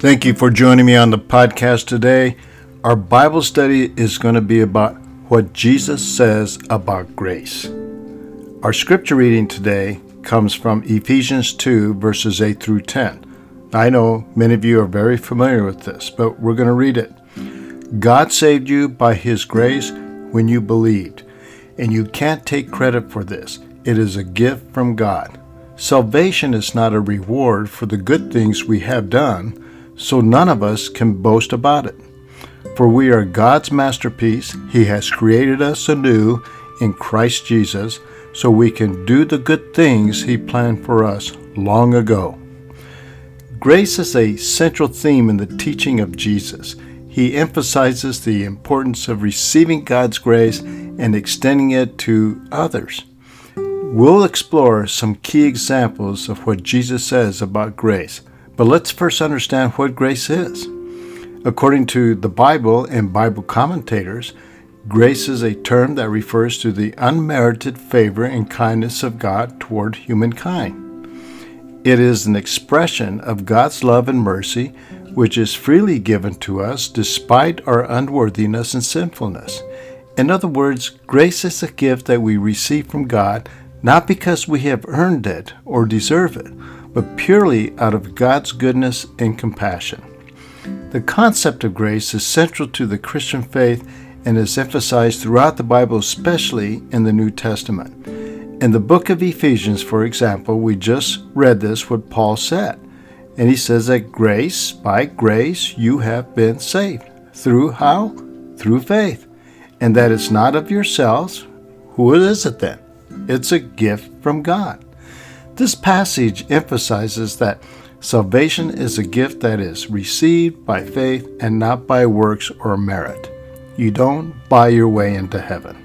Thank you for joining me on the podcast today. Our Bible study is going to be about what Jesus says about grace. Our scripture reading today comes from Ephesians 2, verses 8 through 10. I know many of you are very familiar with this, but we're going to read it. God saved you by His grace when you believed, and you can't take credit for this. It is a gift from God. Salvation is not a reward for the good things we have done, so none of us can boast about it. For we are God's masterpiece. He has created us anew in Christ Jesus, so we can do the good things He planned for us long ago. Grace is a central theme in the teaching of Jesus. He emphasizes the importance of receiving God's grace and extending it to others. We'll explore some key examples of what Jesus says about grace, but let's first understand what grace is. According to the Bible and Bible commentators, grace is a term that refers to the unmerited favor and kindness of God toward humankind. It is an expression of God's love and mercy, which is freely given to us despite our unworthiness and sinfulness. In other words, grace is a gift that we receive from God, not because we have earned it or deserve it, but purely out of God's goodness and compassion. The concept of grace is central to the Christian faith and is emphasized throughout the Bible, especially in the New Testament. In the book of Ephesians, for example, we just read this, what Paul said. And he says that grace, by grace, you have been saved. Through how? Through faith. And that it's not of yourselves. Who is it then? It's a gift from God. This passage emphasizes that salvation is a gift that is received by faith and not by works or merit. You don't buy your way into heaven.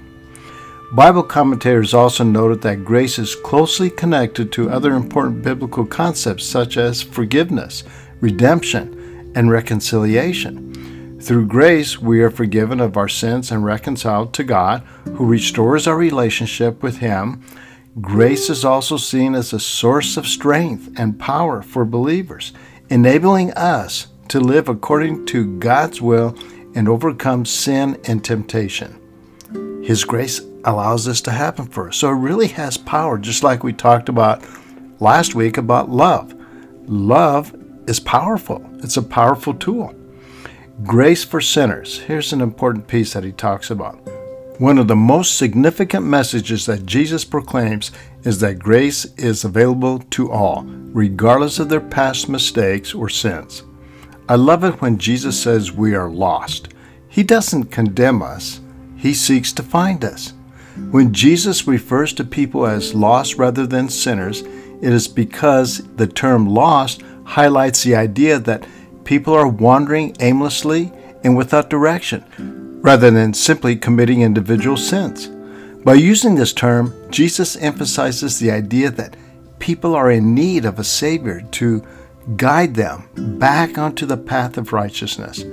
Bible commentators also noted that grace is closely connected to other important biblical concepts such as forgiveness, redemption, and reconciliation. Through grace, we are forgiven of our sins and reconciled to God, who restores our relationship with Him. Grace is also seen as a source of strength and power for believers, enabling us to live according to God's will and overcome sin and temptation. His grace allows this to happen for us. So it really has power, just like we talked about last week about love. Love is powerful. It's a powerful tool. Grace for sinners. Here's an important piece that he talks about. One of the most significant messages that Jesus proclaims is that grace is available to all, regardless of their past mistakes or sins. I love it when Jesus says we are lost. He doesn't condemn us. He seeks to find us. When Jesus refers to people as lost rather than sinners, it is because the term lost highlights the idea that people are wandering aimlessly and without direction, rather than simply committing individual sins. By using this term, Jesus emphasizes the idea that people are in need of a Savior to guide them back onto the path of righteousness.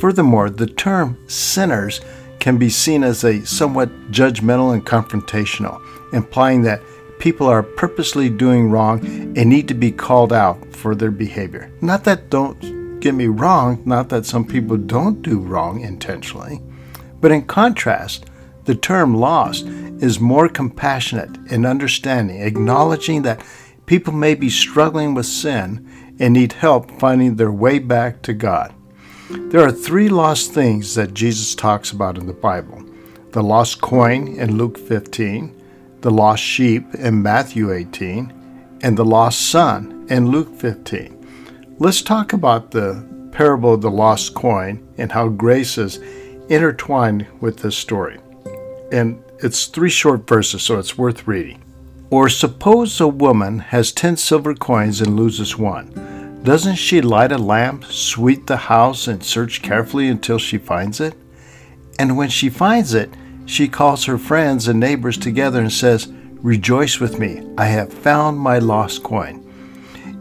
Furthermore, the term sinners can be seen as a somewhat judgmental and confrontational, implying that people are purposely doing wrong and need to be called out for their behavior. Not that, don't get me wrong, not that some people don't do wrong intentionally, but in contrast, the term lost is more compassionate and understanding, acknowledging that people may be struggling with sin and need help finding their way back to God. There are three lost things that Jesus talks about in the Bible: the lost coin in Luke 15, the lost sheep in Matthew 18, and the lost son in Luke 15. Let's talk about the parable of the lost coin and how grace is intertwined with this story. And it's three short verses, so it's worth reading. Or suppose a woman has 10 silver coins and loses one. Doesn't she light a lamp, sweep the house, and search carefully until she finds it? And when she finds it, she calls her friends and neighbors together and says, "Rejoice with me, I have found my lost coin."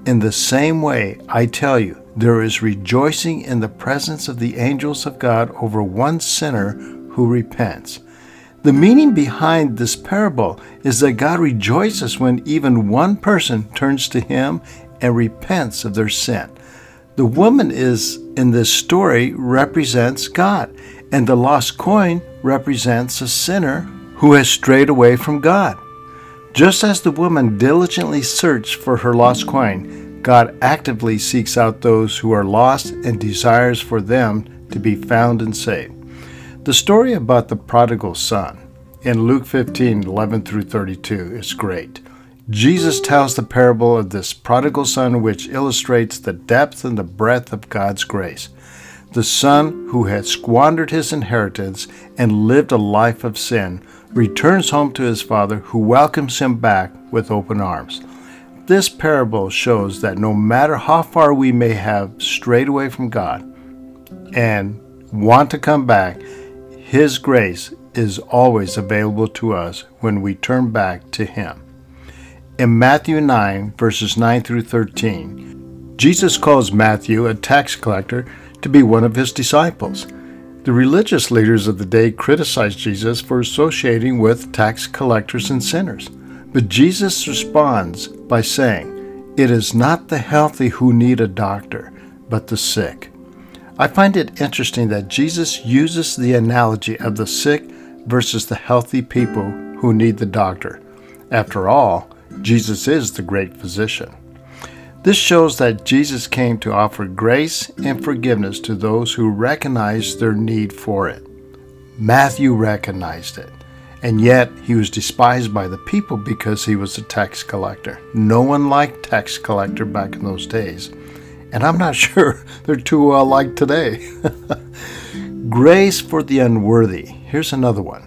In the same way, I tell you, there is rejoicing in the presence of the angels of God over one sinner who repents. The meaning behind this parable is that God rejoices when even one person turns to Him and repents of their sin. The woman is, in this story, represents God, and the lost coin represents a sinner who has strayed away from God. Just as the woman diligently searched for her lost coin, God actively seeks out those who are lost and desires for them to be found and saved. The story about the prodigal son in Luke 15:11-32 is great. Jesus tells the parable of this prodigal son, which illustrates the depth and the breadth of God's grace. The son who had squandered his inheritance and lived a life of sin returns home to his father, who welcomes him back with open arms. This parable shows that no matter how far we may have strayed away from God and want to come back, His grace is always available to us when we turn back to Him. In Matthew 9, verses 9-13, Jesus calls Matthew, a tax collector, to be one of his disciples. The religious leaders of the day criticized Jesus for associating with tax collectors and sinners. But Jesus responds by saying, "It is not the healthy who need a doctor, but the sick." I find it interesting that Jesus uses the analogy of the sick versus the healthy people who need the doctor. After all, Jesus is the great physician. This shows that Jesus came to offer grace and forgiveness to those who recognize their need for it. Matthew recognized it, and yet he was despised by the people because he was a tax collector. No one liked tax collector back in those days, and I'm not sure they're too well liked today. Grace for the unworthy. Here's another one.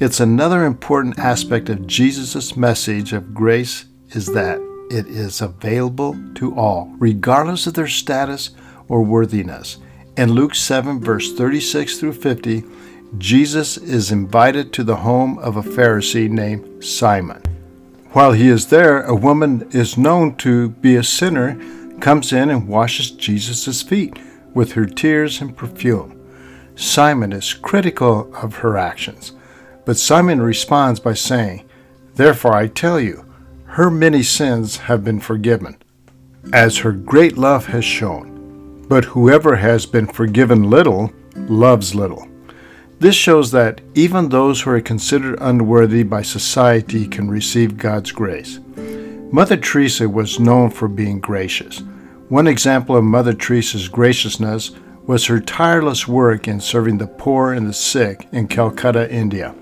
It's another important aspect of Jesus' message of grace is that it is available to all, regardless of their status or worthiness. In Luke 7, verse 36-50, Jesus is invited to the home of a Pharisee named Simon. While he is there, a woman is known to be a sinner, comes in and washes Jesus' feet with her tears and perfume. Simon is critical of her actions, but Simon responds by saying, "Therefore I tell you, her many sins have been forgiven, as her great love has shown. But whoever has been forgiven little, loves little." This shows that even those who are considered unworthy by society can receive God's grace. Mother Teresa was known for being gracious. One example of Mother Teresa's graciousness was her tireless work in serving the poor and the sick in Calcutta, India.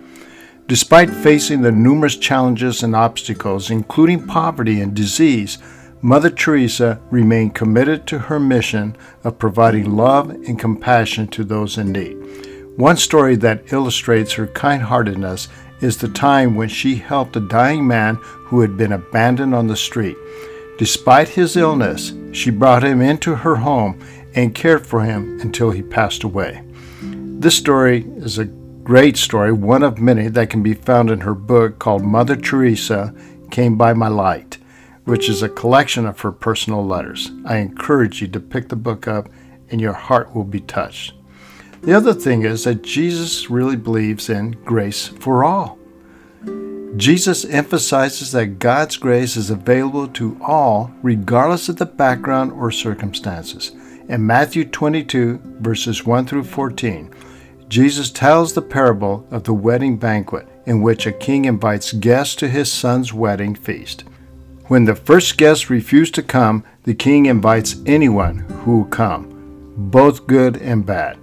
Despite facing the numerous challenges and obstacles, including poverty and disease, Mother Teresa remained committed to her mission of providing love and compassion to those in need. One story that illustrates her kind-heartedness is the time when she helped a dying man who had been abandoned on the street. Despite his illness, she brought him into her home and cared for him until he passed away. This story is a great story, one of many that can be found in her book called Mother Teresa Came by My Light, which is a collection of her personal letters. I encourage you to pick the book up and your heart will be touched. The other thing is that Jesus really believes in grace for all. Jesus emphasizes that God's grace is available to all, regardless of the background or circumstances. In Matthew 22, verses 1-14, Jesus tells the parable of the wedding banquet, in which a king invites guests to his son's wedding feast. When the first guest refused to come, the king invites anyone who will come, both good and bad.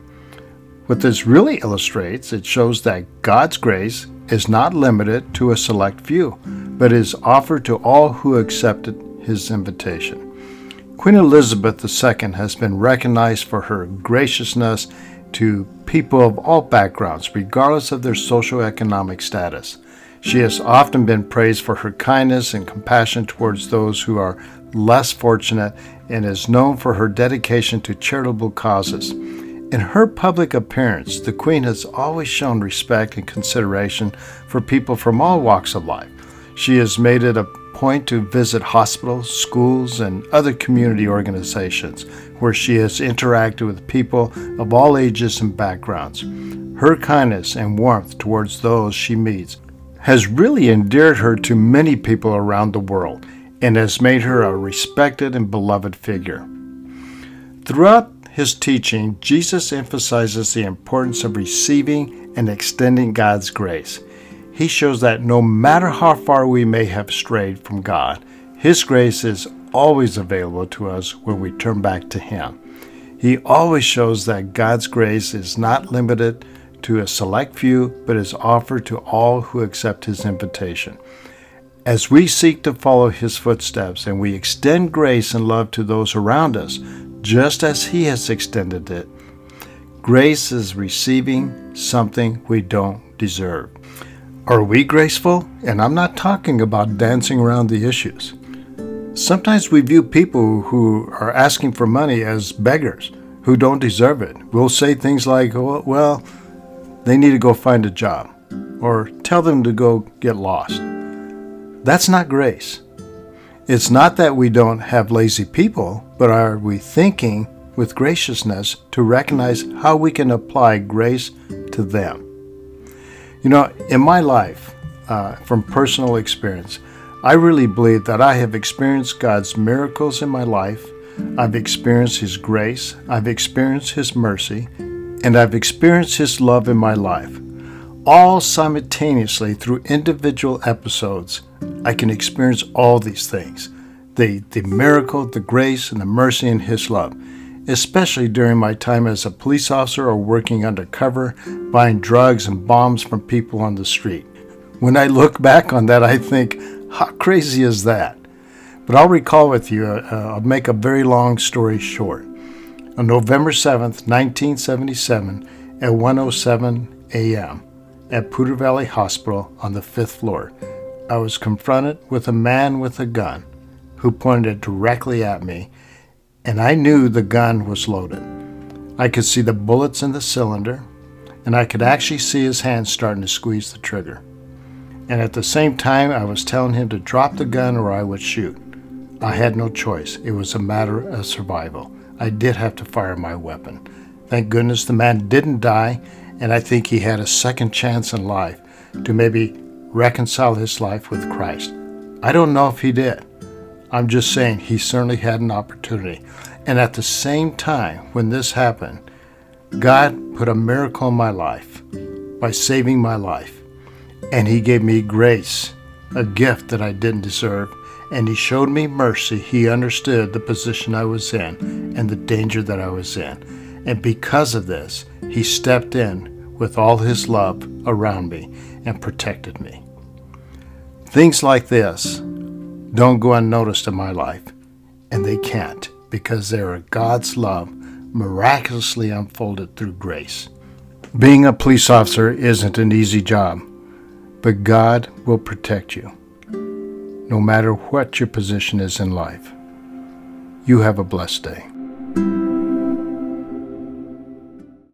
What this really illustrates, it shows that God's grace is not limited to a select few, but is offered to all who accepted his invitation. Queen Elizabeth II has been recognized for her graciousness to people of all backgrounds, regardless of their socioeconomic status. She has often been praised for her kindness and compassion towards those who are less fortunate and is known for her dedication to charitable causes. In her public appearance, the Queen has always shown respect and consideration for people from all walks of life. She has made it a point to visit hospitals, schools, and other community organizations where she has interacted with people of all ages and backgrounds. Her kindness and warmth towards those she meets has really endeared her to many people around the world and has made her a respected and beloved figure. Throughout his teaching, Jesus emphasizes the importance of receiving and extending God's grace. He shows that no matter how far we may have strayed from God, His grace is always available to us when we turn back to Him. He always shows that God's grace is not limited to a select few, but is offered to all who accept His invitation. As we seek to follow His footsteps and we extend grace and love to those around us, just as He has extended it, grace is receiving something we don't deserve. Are we graceful? And I'm not talking about dancing around the issues. Sometimes we view people who are asking for money as beggars who don't deserve it. We'll say things like, oh, well, they need to go find a job, or tell them to go get lost. That's not grace. It's not that we don't have lazy people, but are we thinking with graciousness to recognize how we can apply grace to them? You know, in my life, from personal experience, I really believe that I have experienced God's miracles in my life. I've experienced His grace. I've experienced His mercy. And I've experienced His love in my life. All simultaneously through individual episodes, I can experience all these things. The miracle, the grace, and the mercy in His love. Especially during my time as a police officer or working undercover, buying drugs and bombs from people on the street. When I look back on that, I think, how crazy is that? But I'll recall with you, I'll make a very long story short. On November 7th, 1977, at 1:07 a.m. at Poudre Valley Hospital on the 5th floor, I was confronted with a man with a gun who pointed directly at me, and I knew the gun was loaded. I could see the bullets in the cylinder, and I could actually see his hand starting to squeeze the trigger. And at the same time, I was telling him to drop the gun or I would shoot. I had no choice. It was a matter of survival. I did have to fire my weapon. Thank goodness the man didn't die, and I think he had a second chance in life to maybe reconcile his life with Christ. I don't know if he did. I'm just saying he certainly had an opportunity. And at the same time, when this happened, God put a miracle in my life by saving my life. And He gave me grace, a gift that I didn't deserve. And He showed me mercy. He understood the position I was in and the danger that I was in. And because of this, He stepped in with all His love around me and protected me. Things like this don't go unnoticed in my life. And they can't, because they are God's love miraculously unfolded through grace. Being a police officer isn't an easy job. But God will protect you, no matter what your position is in life. You have a blessed day.